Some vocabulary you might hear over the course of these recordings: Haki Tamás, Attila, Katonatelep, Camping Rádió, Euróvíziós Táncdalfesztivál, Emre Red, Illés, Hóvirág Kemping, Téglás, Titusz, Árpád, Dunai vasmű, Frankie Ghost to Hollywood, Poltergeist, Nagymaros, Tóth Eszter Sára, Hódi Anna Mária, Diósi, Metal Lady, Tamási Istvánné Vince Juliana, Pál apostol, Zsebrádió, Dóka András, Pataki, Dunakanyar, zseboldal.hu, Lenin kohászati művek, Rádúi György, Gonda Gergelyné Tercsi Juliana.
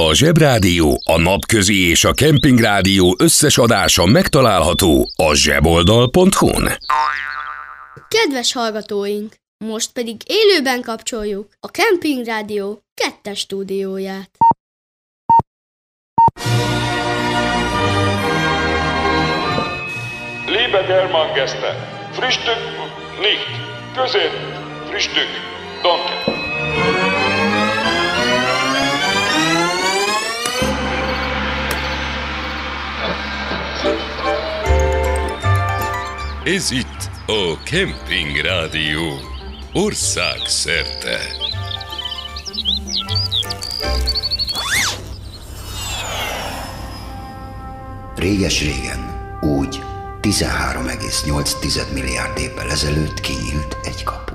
A Zsebrádió, a Napközi és a Camping Rádió összes adása megtalálható a zseboldal.hu-n. Kedves hallgatóink, most pedig élőben kapcsoljuk a Camping Rádió 2-es stúdióját. Liebe German Gäste, Frühstück nicht, Közé, Frühstück, danke. Ez itt a Camping Rádió országszerte. Réges-régen, úgy 13,8 milliárd évvel ezelőtt kinyílt egy kapu.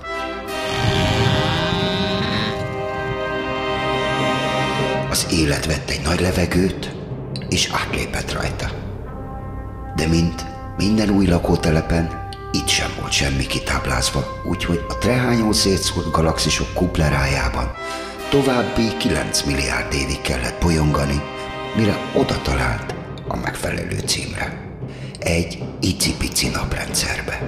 Az élet vett egy nagy levegőt, és átlépett rajta. De mint minden új lakótelepen itt sem volt semmi kitáblázva, úgyhogy a trehányó szétszórt galaxisok kuplerájában további 9 milliárd évig kellett bolyongani, mire oda talált a megfelelő címre. Egy icipici naprendszerbe.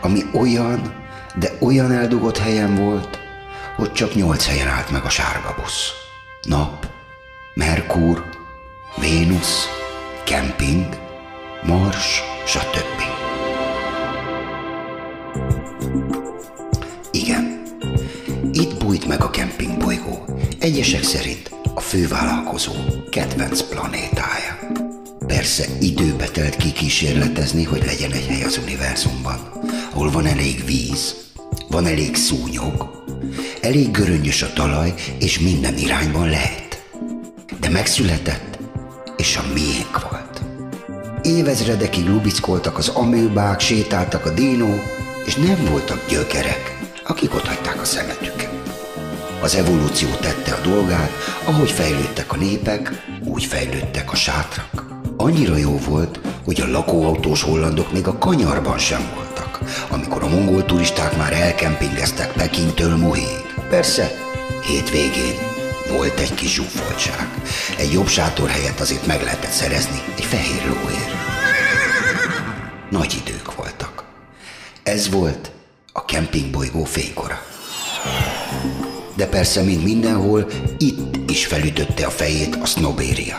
Ami olyan, de olyan eldugott helyen volt, hogy csak 8 helyen állt meg a sárga busz. Nap, Merkur, Vénusz, Kemping, Mars, stb. Igen, itt bújt meg a kempingbolygó, egyesek szerint a fővállalkozó kedvenc planétája. Persze időbe telt kikísérletezni, hogy legyen egy hely az univerzumban, ahol van elég víz, van elég szúnyog, elég göröngyös a talaj, és minden irányban lehet. De megszületett, és a miénk volt. Évezredekig lubickoltak az amőbák, sétáltak a dinók, és nem voltak gyökerek, akik otthagyták a szemetüket. Az evolúció tette a dolgát, ahogy fejlődtek a népek, úgy fejlődtek a sátrak. Annyira jó volt, hogy a lakóautós hollandok még a kanyarban sem voltak, amikor a mongol turisták már elkempingeztek Pekintől Mohéig. Persze, hétvégén volt egy kis zsúfoltság. Egy jobb sátor helyett azért meg lehetett szerezni egy fehér lóért. Nagy idők voltak. Ez volt a kempingbolygó fénykora. De persze, mint mindenhol, itt is felütötte a fejét a sznobéria.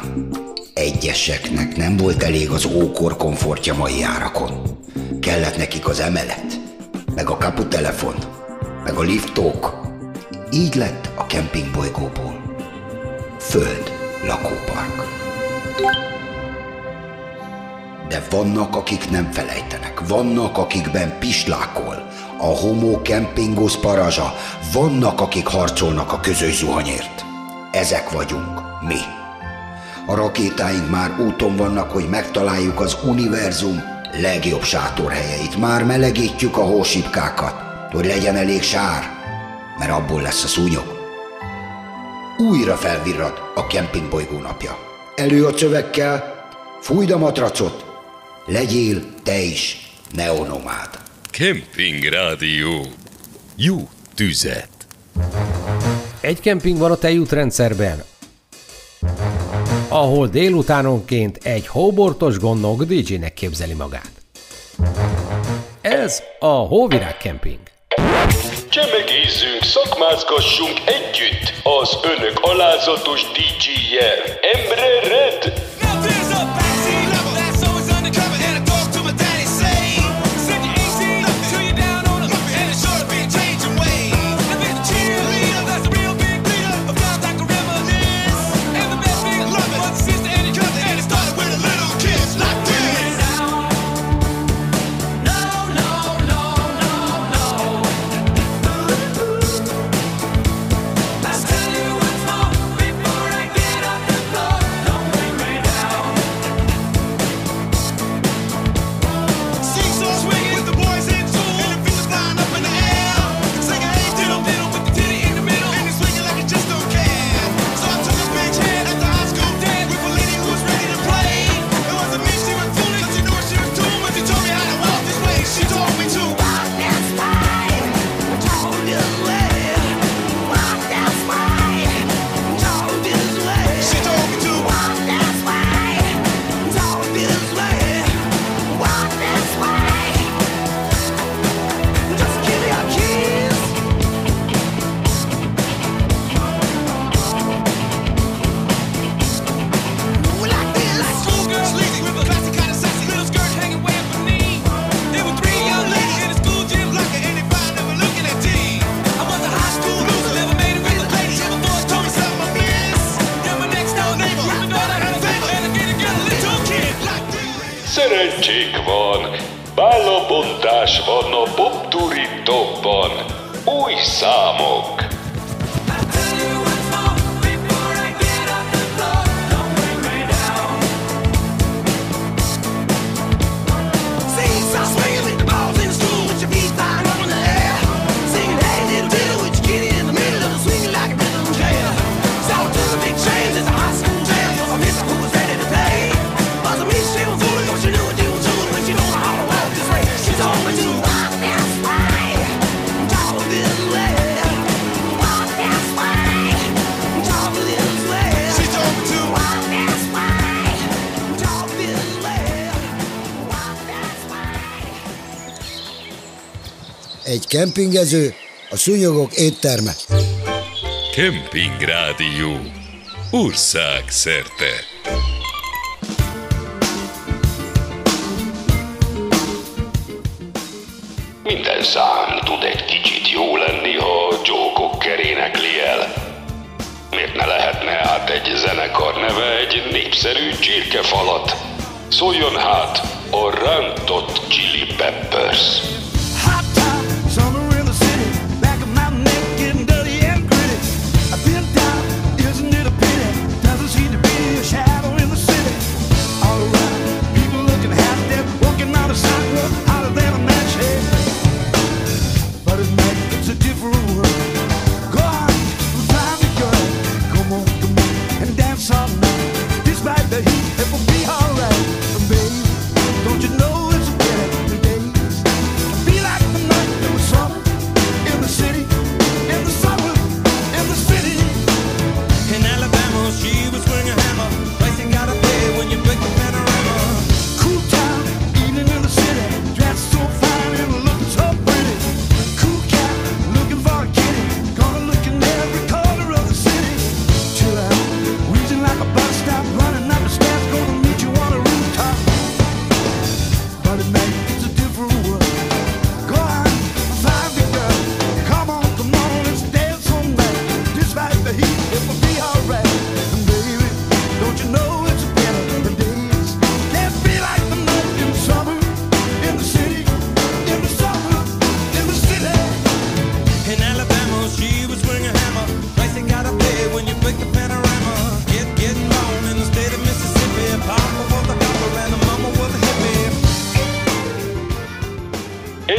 Egyeseknek nem volt elég az ókor komfortja mai árakon. Kellett nekik az emelet, meg a kaputelefon, meg a liftók. Így lett a kempingbolygóból Föld lakópark. De vannak, akik nem felejtenek, vannak, akikben pislákol a homo kempingus parazsa, vannak, akik harcolnak a közös zuhanyért. Ezek vagyunk mi. A rakétáink már úton vannak, hogy megtaláljuk az univerzum legjobb sátorhelyeit. Már melegítjük a hósipkákat, hogy legyen elég sár, mert abból lesz a szúnyog. Újra felvirrad a kempingbolygó napja. Elő a cövekkel, fújd a matracot, legyél te is neonomád. Camping Rádió. Jó tüzet. Egy kemping van a tejútrendszerben, ahol délutánonként egy hóbortos gondnok DJ-nek képzeli magát. Ez a Hóvirág Kemping. Csemegézzünk, szakmázgassunk együtt az önök alázatos DJ-je, Emre Red. Szerencsék van, bálabontás van a popturi topban. Új számok! Egy kempingező, a szúnyogok étterme. Camping Rádió. Országszerte. Minden szám tud egy kicsit jó lenni, ha a csókok kerénekli el. Miért ne lehetne hát egy zenekar neve egy népszerű csirkefalat? Szóljon hát a Rántott Chili Peppers.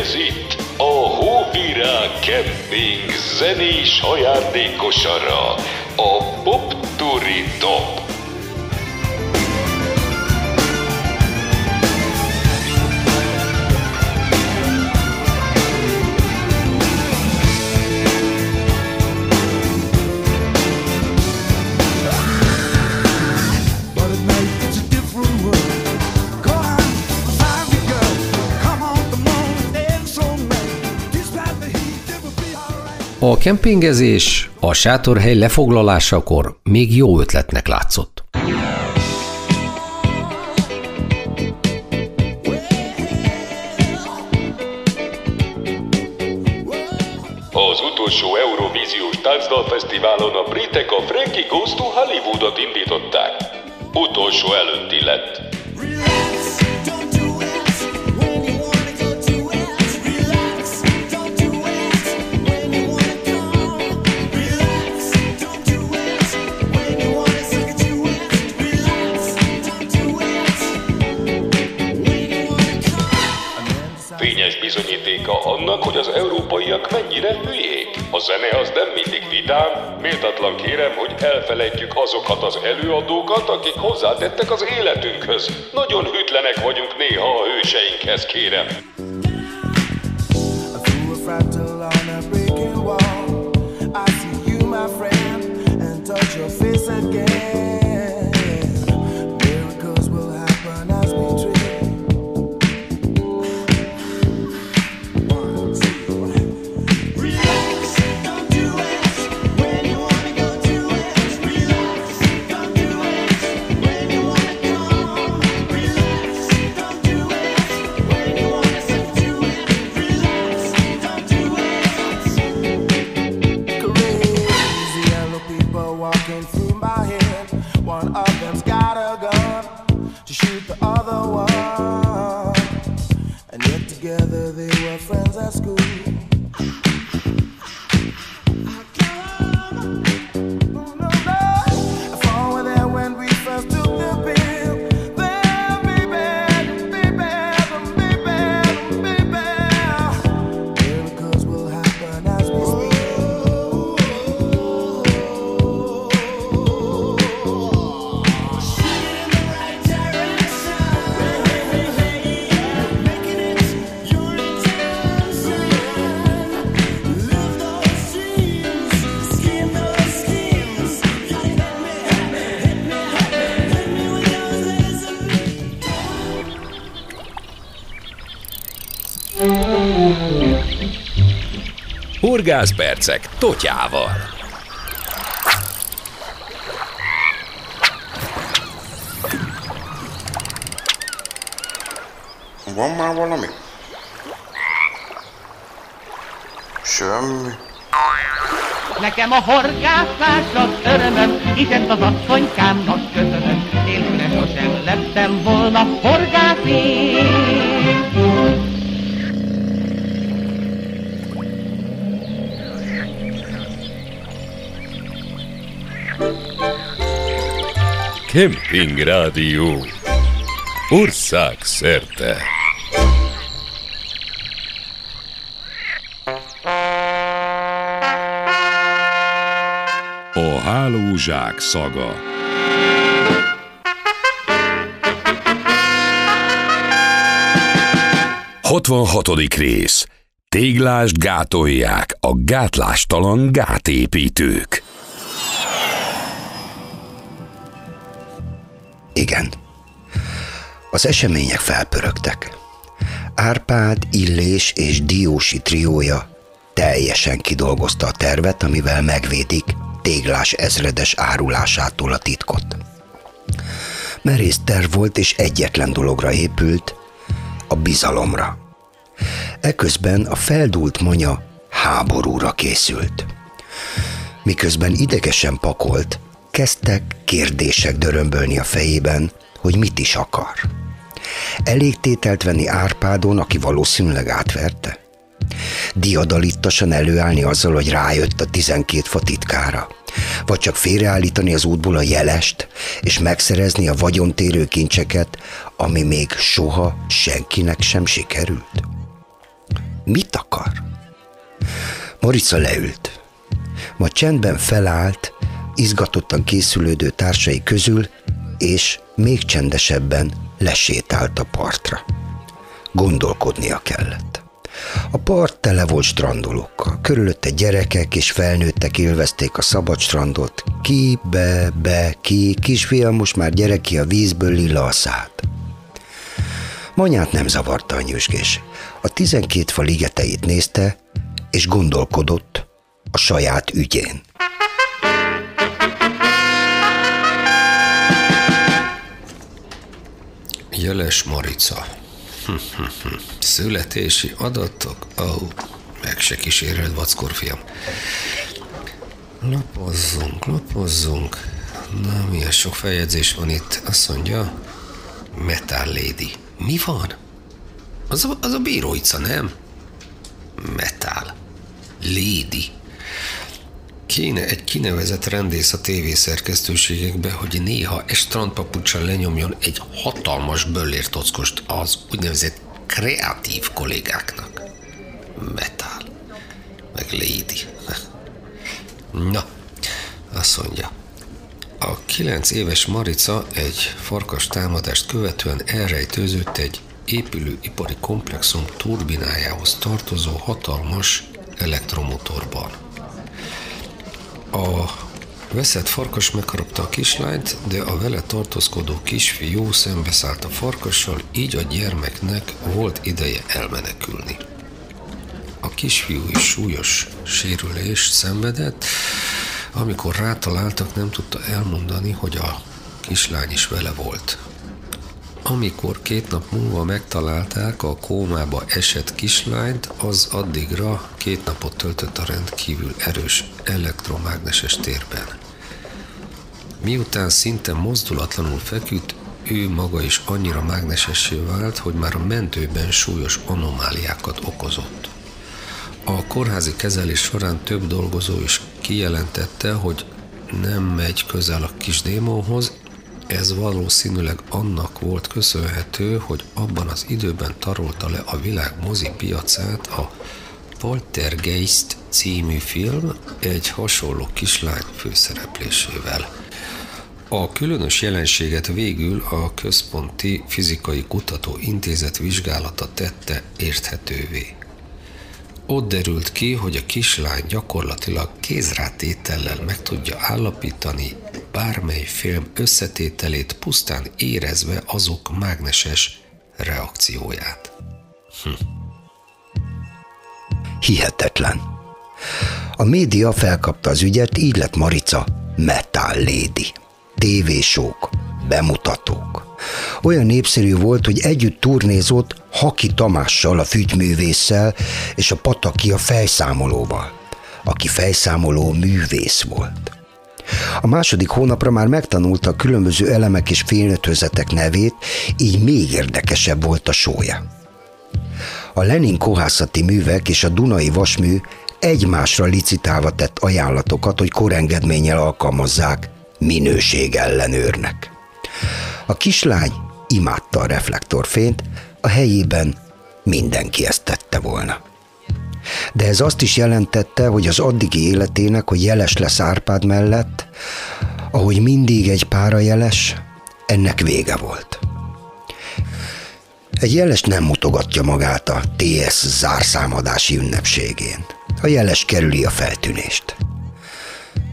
Ez itt a Hóvirág Kemping zenés ajándékosara, a Popturi Top. A kempingezés a sátorhely lefoglalásakor még jó ötletnek látszott. Az utolsó Euróvíziós Táncdalfesztiválon a britek a Frankie Ghost to Hollywoodot indították. Utolsó előtti lett. Bizonyítéka annak, hogy az európaiak mennyire hülyék. A zene az nem mindig vidám, méltatlan kérem, hogy elfelejtjük azokat az előadókat, akik hozzátettek az életünkhöz. Nagyon hűtlenek vagyunk néha a hőseinkhez, kérem. to shoot the other one, and yet together they were friends at school. Horgászpercek Totyával. Van már valami? Semmi. Nekem a horgászlásnak örömöm, itt az asszonykámnak köszönöm. Nélküle sosem lettem volna horgász én. Camping Rádió országszerte. A hálózsák szaga. Hatvanhatodik rész. Téglást gátolják a gátlástalan gátépítők. Igen. Az események felpörögtek. Árpád, Illés és Diósi triója teljesen kidolgozta a tervet, amivel megvédik Téglás ezredes árulásától a titkot. Merész terv volt és egyetlen dologra épült, a bizalomra. Eközben a feldúlt monya háborúra készült. Miközben idegesen pakolt, kezdtek kérdések dörömbölni a fejében, hogy mit is akar. Elég tételt venni Árpádon, aki valószínűleg átverte? Diadalittasan előállni azzal, hogy rájött a 12 fa titkára? Vagy csak félreállítani az útból a jelest, és megszerezni a vagyontérő kincseket, ami még soha senkinek sem sikerült? Mit akar? Marica leült. Ma csendben felállt, izgatottan készülődő társai közül, és még csendesebben lesétált a partra. Gondolkodnia kellett. A part tele volt strandolókkal, körülötte gyerekek és felnőttek élvezték a szabad strandot. Ki, be, ki, kisfiam, most már gyere ki a vízből, lila a szád. Manyát nem zavarta a nyüzsgés. A 12 fa ligeteit nézte, és gondolkodott a saját ügyén. Jeles Marica. Születési adatok? Meg se kíséreld, vackorfiam. Lapozzunk. Na, milyen sok feljegyzés van itt. Azt mondja, Metal Lady. Mi van? Az a bíróica, nem? Metal Lady. Kéne egy kinevezett rendész a tévészerkesztőségekbe, hogy néha egy strandpapuccsal lenyomjon egy hatalmas böllértockost az úgynevezett kreatív kollégáknak. Metal. Meg Lady. Na, azt mondja. A 9 éves Marica egy farkas támadást követően elrejtőzött egy épülőipari komplexum turbinájához tartozó hatalmas elektromotorban. A veszett farkas megharapta a kislányt, de a vele tartózkodó kisfiú szembeszállt a farkassal, így a gyermeknek volt ideje elmenekülni. A kisfiú is súlyos sérülést szenvedett, amikor rátaláltak, nem tudta elmondani, hogy a kislány is vele volt. Amikor 2 nap múlva megtalálták a kómába esett kislányt, az addigra 2 napot töltött a rendkívül erős elektromágneses térben. Miután szinte mozdulatlanul feküdt, ő maga is annyira mágnesessé vált, hogy már a mentőben súlyos anomáliákat okozott. A kórházi kezelés során több dolgozó is kijelentette, hogy nem megy közel a kis démonhoz. Ez valószínűleg annak volt köszönhető, hogy abban az időben tarolta le a világ mozipiacát a Poltergeist című film egy hasonló kislány főszereplésével. A különös jelenséget végül a Központi Fizikai Kutatóintézet vizsgálata tette érthetővé. Ott derült ki, hogy a kislány gyakorlatilag kézrátétellel meg tudja állapítani bármely film összetételét, pusztán érezve azok mágneses reakcióját. Hihetetlen. A média felkapta az ügyet, így lett Marica Metal Lady. TV-sók, bemutatók. Olyan népszerű volt, hogy együtt turnézott Haki Tamással, a fügyművésszel, és a Pataki a fejszámolóval, aki fejszámoló művész volt. A második hónapra már megtanulta a különböző elemek és félötözetek nevét, így még érdekesebb volt a sója. A Lenin kohászati művek és a Dunai vasmű egymásra licitálva tett ajánlatokat, hogy korengedménnyel alkalmazzák minőségellenőrnek. A kislány imádta a reflektorfényt, a helyében mindenki ezt tette volna. De ez azt is jelentette, hogy az addigi életének, hogy jeles lesz Árpád mellett, ahogy mindig egy pára jeles, ennek vége volt. Egy jeles nem mutogatja magát a TS zárszámadási ünnepségén. A jeles kerüli a feltűnést.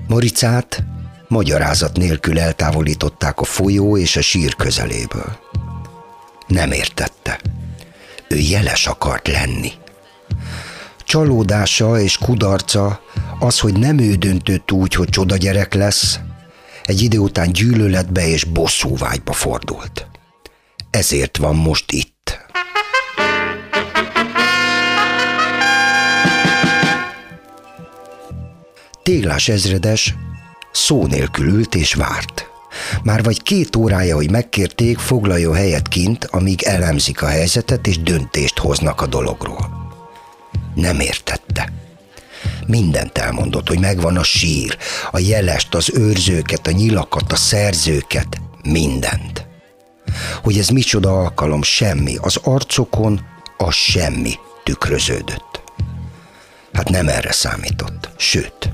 Moricát magyarázat nélkül eltávolították a folyó és a sír közeléből. Nem értette. Ő jeles akart lenni. Csalódása és kudarca az, hogy nem ő döntött úgy, hogy csodagyerek lesz, egy idő után gyűlöletbe és bosszúvágyba fordult. Ezért van most itt. Téglás ezredes szó nélkül ült és várt. Már vagy 2 órája, hogy megkérték, foglaljon helyet kint, amíg elemzik a helyzetet és döntést hoznak a dologról. Nem értette. Mindent elmondott, hogy megvan a sír, a jelest, az őrzőket, a nyilakat, a szerzőket, mindent. Hogy ez micsoda alkalom, semmi, az arcokon a semmi tükröződött. Hát nem erre számított, sőt,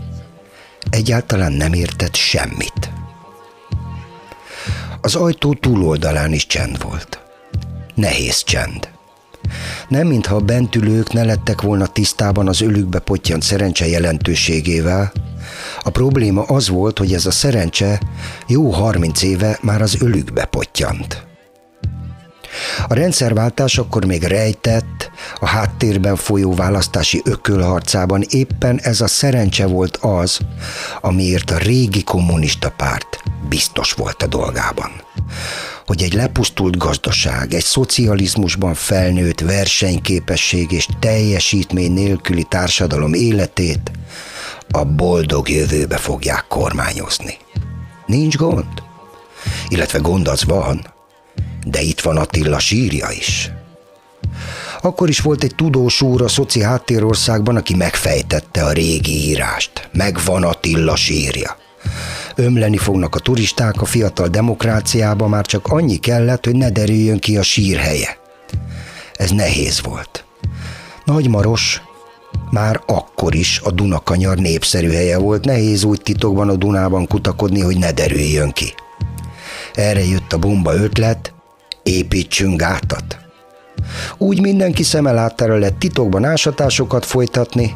egyáltalán nem értett semmit. Az ajtó túloldalán is csend volt. Nehéz csend. Nem mintha a bentülők ne lettek volna tisztában az ölükbe pottyant szerencse jelentőségével, a probléma az volt, hogy ez a szerencse jó 30 éve már az ölükbe pottyant. A rendszerváltás akkor még rejtett, a háttérben folyó választási ökölharcában éppen ez a szerencse volt az, amiért a régi kommunista párt biztos volt a dolgában. Hogy egy lepusztult gazdaság, egy szocializmusban felnőtt versenyképesség és teljesítmény nélküli társadalom életét a boldog jövőbe fogják kormányozni. Nincs gond? Illetve gond az van, de itt van Attila sírja is. Akkor is volt egy tudós úr a szoci háttérországban, aki megfejtette a régi írást. Megvan Attila sírja. Ömleni fognak a turisták, a fiatal demokráciába már csak annyi kellett, hogy ne derüljön ki a sír helye. Ez nehéz volt. Nagymaros már akkor is a Dunakanyar népszerű helye volt, nehéz úgy titokban a Dunában kutakodni, hogy ne derüljön ki. Erre jött a bomba ötlet, építsünk gátat. Úgy mindenki szemelátára lett titokban ásatásokat folytatni,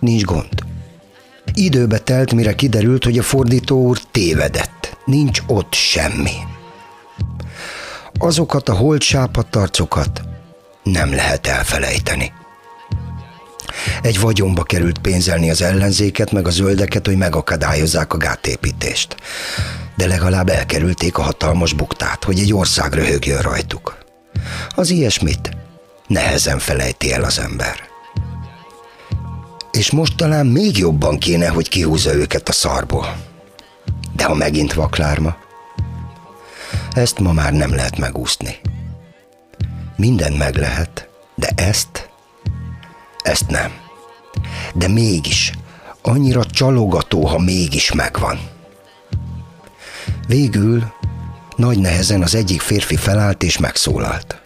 nincs gond. Időbe telt, mire kiderült, hogy a fordító úr tévedett. Nincs ott semmi. Azokat a holdsápadt arcokat nem lehet elfelejteni. Egy vagyonba került pénzelni az ellenzéket, meg a zöldeket, hogy megakadályozzák a gátépítést. De legalább elkerülték a hatalmas buktát, hogy egy ország röhögjön rajtuk. Az ilyesmit nehezen felejti el az ember. És most talán még jobban kéne, hogy kihúzza őket a szarból. De ha megint vaklárma? Ezt ma már nem lehet megúszni. Minden meg lehet, de ezt nem. De mégis, annyira csalogató, ha mégis megvan. Végül nagy nehezen az egyik férfi felállt és megszólalt.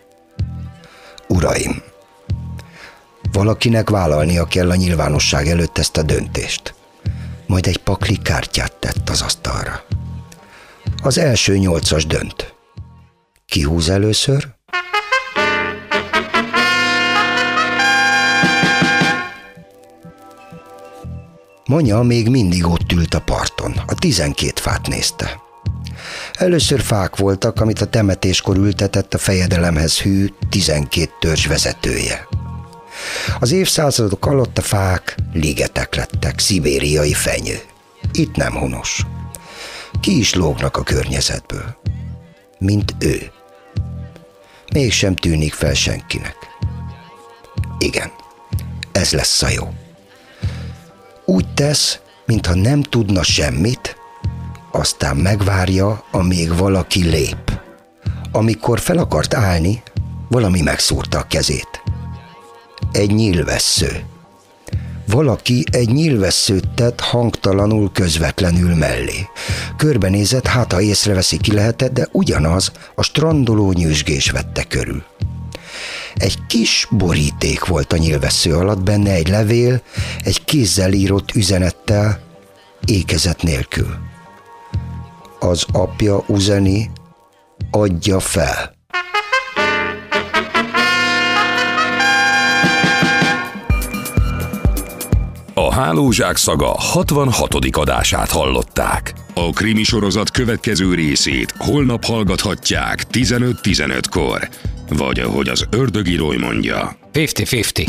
Uraim, valakinek vállalnia kell a nyilvánosság előtt ezt a döntést. Majd egy pakli kártyát tett az asztalra. Az első 8-as dönt. Ki húz először? Manya még mindig ott ült a parton, a 12 fát nézte. Először fák voltak, amit a temetéskor ültetett a fejedelemhez hű 12 törzs vezetője. Az évszázadok alatt a fák ligetek lettek, szibériai fenyő. Itt nem honos. Ki is lógnak a környezetből. Mint ő. Mégsem tűnik fel senkinek. Igen, ez lesz a jó. Úgy tesz, mintha nem tudna semmit, aztán megvárja, amíg valaki lép. Amikor fel akart állni, valami megszúrta a kezét. Egy nyílvessző. Valaki egy nyílvesszőt tett hangtalanul közvetlenül mellé. Körbenézett, hát ha észreveszi, ki lehetett, de ugyanaz a strandoló nyüzsgés vette körül. Egy kis boríték volt a nyílvessző alatt, benne egy levél, egy kézzel írott üzenettel, ékezet nélkül. Az apja üzeni, adja fel. A Hálózsák szaga 66. adását hallották. A krimi sorozat következő részét holnap hallgathatják 15:15-kor, vagy ahogy az ördögiroly mondja. 50-50.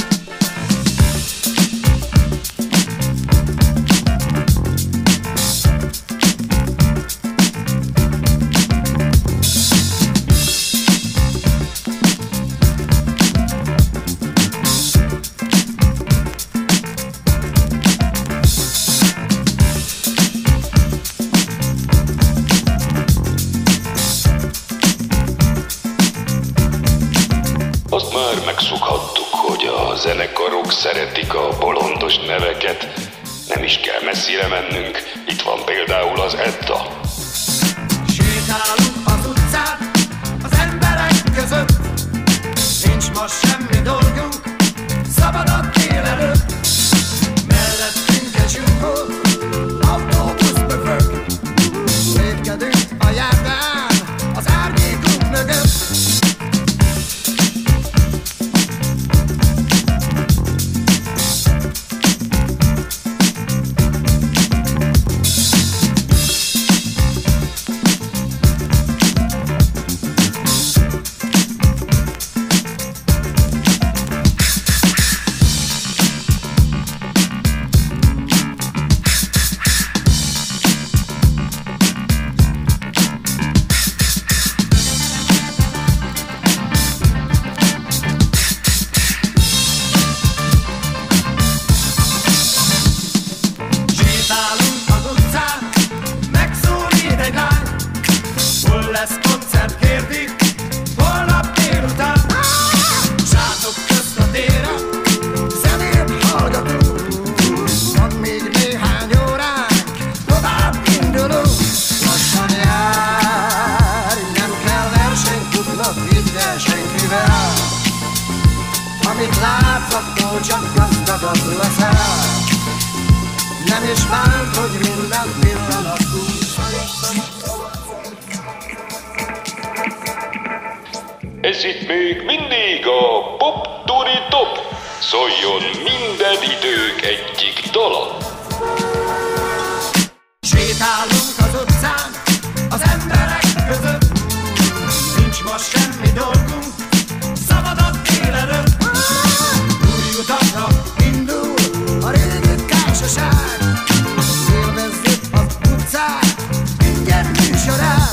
Szeretik a bolondos neveket, nem is kell messzire mennünk, itt van például az Edda. Sétálunk az utcán, az emberek között, nincs ma semmi dolgunk, szabad a délelőtt. Mellettünk egy zsunkol, autóbusz böfög, lépkedünk a járdán, az árnyékunk mögött. Ez itt még mindig a Pop-Turi-Top, szóljon minden idők egyik dala. Sétálunk az utcán, az emberek között, nincs ma semmi dolgunk, szabad a délelőtt. Új utakra indul a régi társaság, élvezzük az utcát, ingyen műsorát.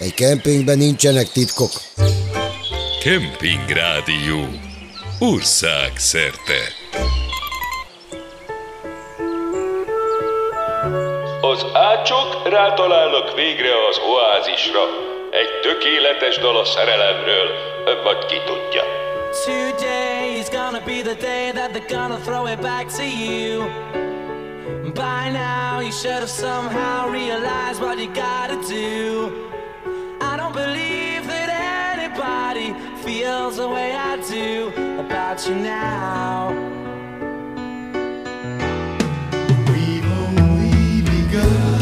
Egy kempingben nincsenek titkok. Camping Rádió országszerte. Az ácsok rátalálnak végre az oázisra. Egy tökéletes dal a szerelemről, vagy ki tudja. Today is gonna be the day that they're gonna throw it back to you. By now you should have somehow realized what you gotta do. I don't believe that anybody feels the way I do about you now.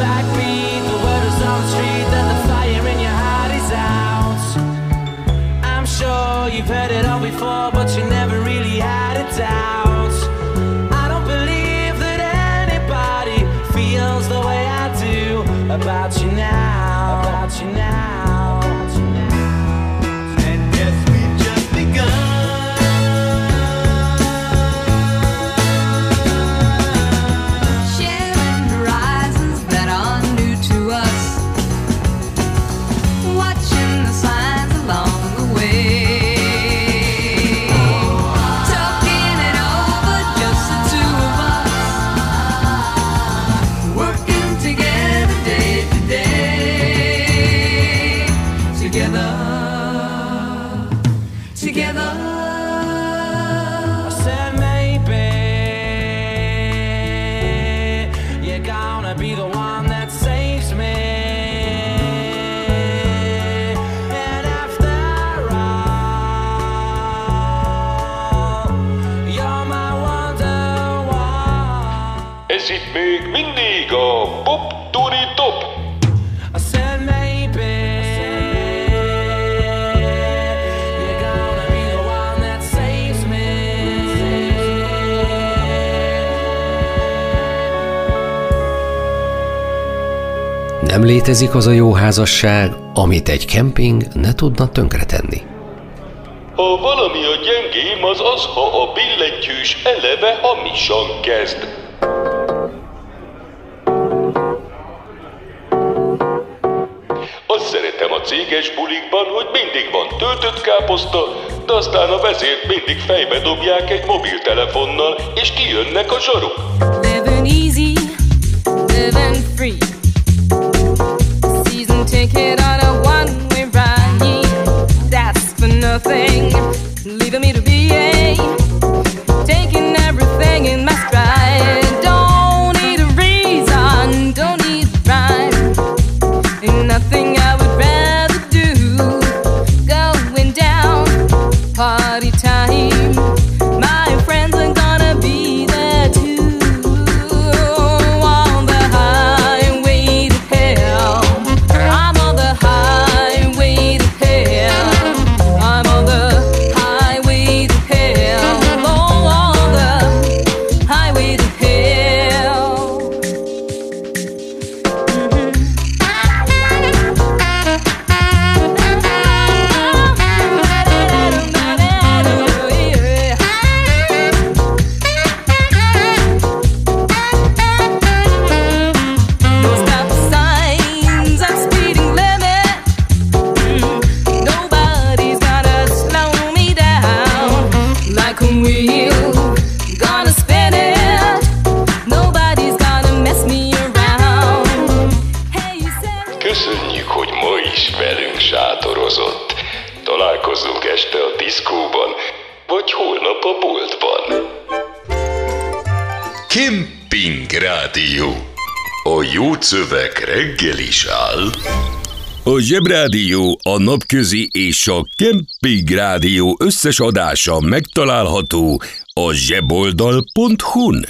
Backbeat, the word is on the street that the fire in your heart is out. I'm sure you've heard it all before, but you never really had a doubt. I don't believe that anybody feels the way I do about you now, about you now. And yes, we've just begun. Nem létezik az a jó házasság, amit egy kemping ne tudna tönkretenni. Ha valami a gyengém, az az, ha a billentyűs eleve hamisan kezd. Azt szeretem a céges bulikban, hogy mindig van töltött káposzta, de aztán a vezért mindig fejbe dobják egy mobiltelefonnal, és kijönnek a zsaruk. Living easy, living free. Ticket on a one-way ride, yeah, that's for nothing, leaving me to be, yeah, taking everything in my stride, don't need a reason, don't need a rhyme, ain't nothing I would rather do, going down, party time, my friends are gonna be there too, on the highway to hell. Szöveg reggel is áll. A Zsebrádió, a Napközi és a Camping Rádió összes adása megtalálható a zseboldal.hu-n.